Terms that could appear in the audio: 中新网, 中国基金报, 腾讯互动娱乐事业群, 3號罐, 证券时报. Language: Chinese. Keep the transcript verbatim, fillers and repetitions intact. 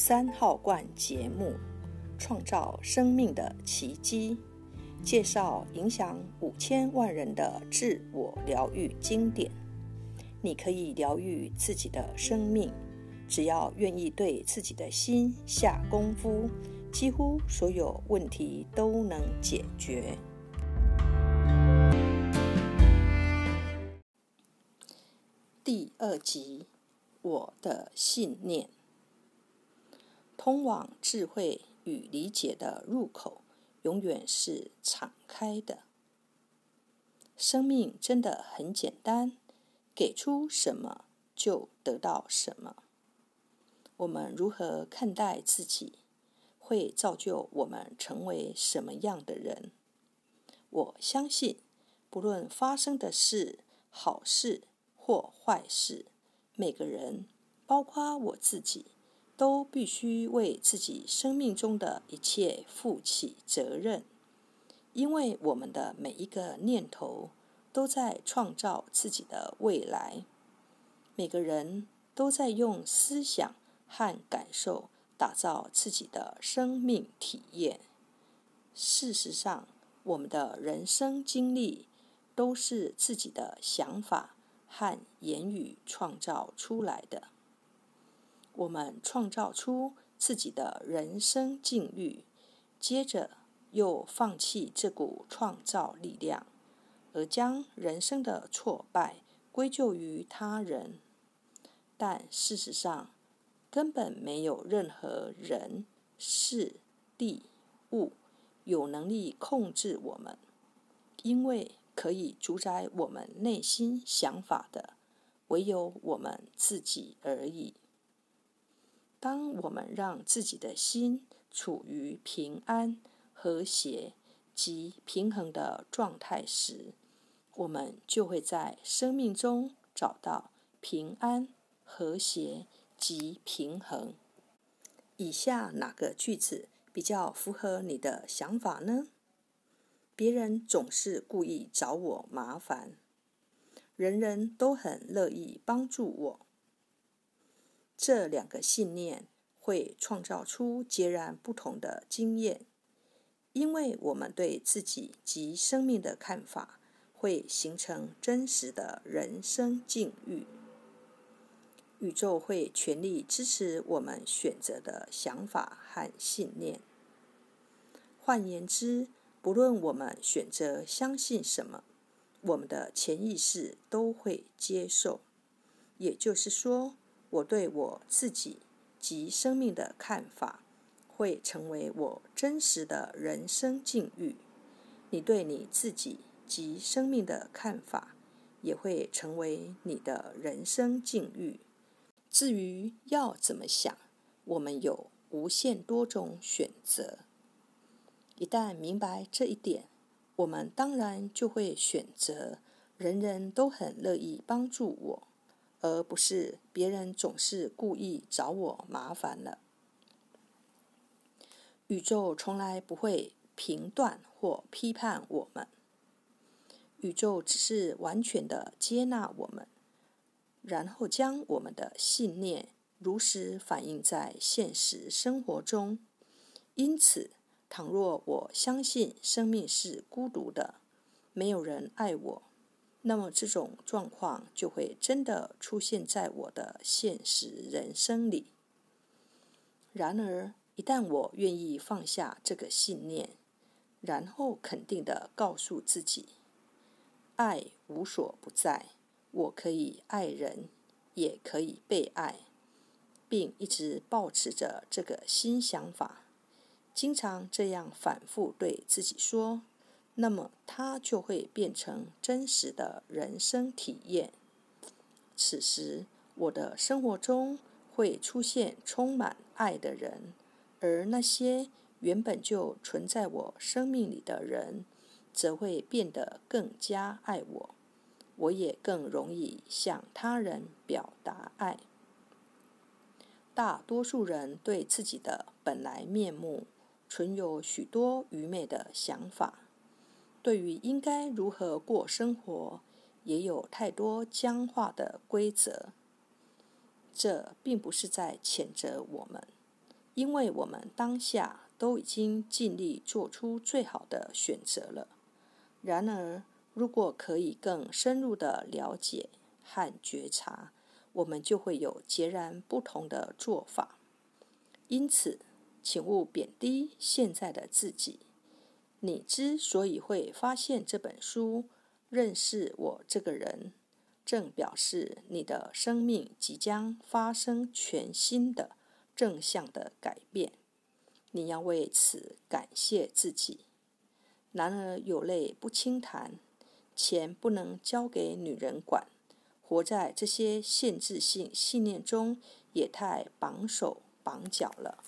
三号馆节目，创造生命的奇迹，介绍影响五千万人的自我疗愈经典。你可以疗愈自己的生命，只要愿意对自己的心下功夫，几乎所有问题都能解决。第二集，我的信念。通往智慧与理解的入口永远是敞开的。生命真的很简单，给出什么就得到什么。我们如何看待自己，会造就我们成为什么样的人。我相信，不论发生的是好事或坏事，每个人，包括我自己，都必须为自己生命中的一切负起责任，因为我们的每一个念头都在创造自己的未来。每个人都在用思想和感受打造自己的生命体验。事实上，我们的人生经历都是自己的想法和言语创造出来的。我们创造出自己的人生境遇，接着又放弃这股创造力量，而将人生的挫败归咎于他人。但事实上，根本没有任何人、事、地、物有能力控制我们，因为可以主宰我们内心想法的，唯有我们自己而已。当我们让自己的心处于平安、和谐及平衡的状态时，我们就会在生命中找到平安、和谐及平衡。以下哪个句子比较符合你的想法呢？别人总是故意找我麻烦，人人都很乐意帮助我。这两个信念会创造出截然不同的经验，因为我们对自己及生命的看法会形成真实的人生境遇。宇宙会全力支持我们选择的想法和信念。换言之，不论我们选择相信什么，我们的潜意识都会接受。也就是说，我对我自己及生命的看法会成为我真实的人生境遇。你对你自己及生命的看法也会成为你的人生境遇。至于要怎么想，我们有无限多种选择。一旦明白这一点，我们当然就会选择人人都很乐意帮助我，而不是别人总是故意找我麻烦了。宇宙从来不会评断或批判我们，宇宙只是完全的接纳我们，然后将我们的信念如实反映在现实生活中。因此，倘若我相信生命是孤独的，没有人爱我，那么这种状况就会真的出现在我的现实人生里。然而，一旦我愿意放下这个信念，然后肯定地告诉自己，爱无所不在，我可以爱人，也可以被爱，并一直保持着这个新想法，经常这样反复对自己说，那么它就会变成真实的人生体验。此时，我的生活中会出现充满爱的人，而那些原本就存在我生命里的人，则会变得更加爱我，我也更容易向他人表达爱。大多数人对自己的本来面目存有许多愚昧的想法，对于应该如何过生活，也有太多僵化的规则。这并不是在谴责我们，因为我们当下都已经尽力做出最好的选择了。然而，如果可以更深入的了解和觉察，我们就会有截然不同的做法。因此，请勿贬低现在的自己。你之所以会发现这本书，认识我这个人，正表示你的生命即将发生全新的正向的改变。你要为此感谢自己。男儿有泪不轻弹，钱不能交给女人管。活在这些限制性信念中，也太绑手绑脚了。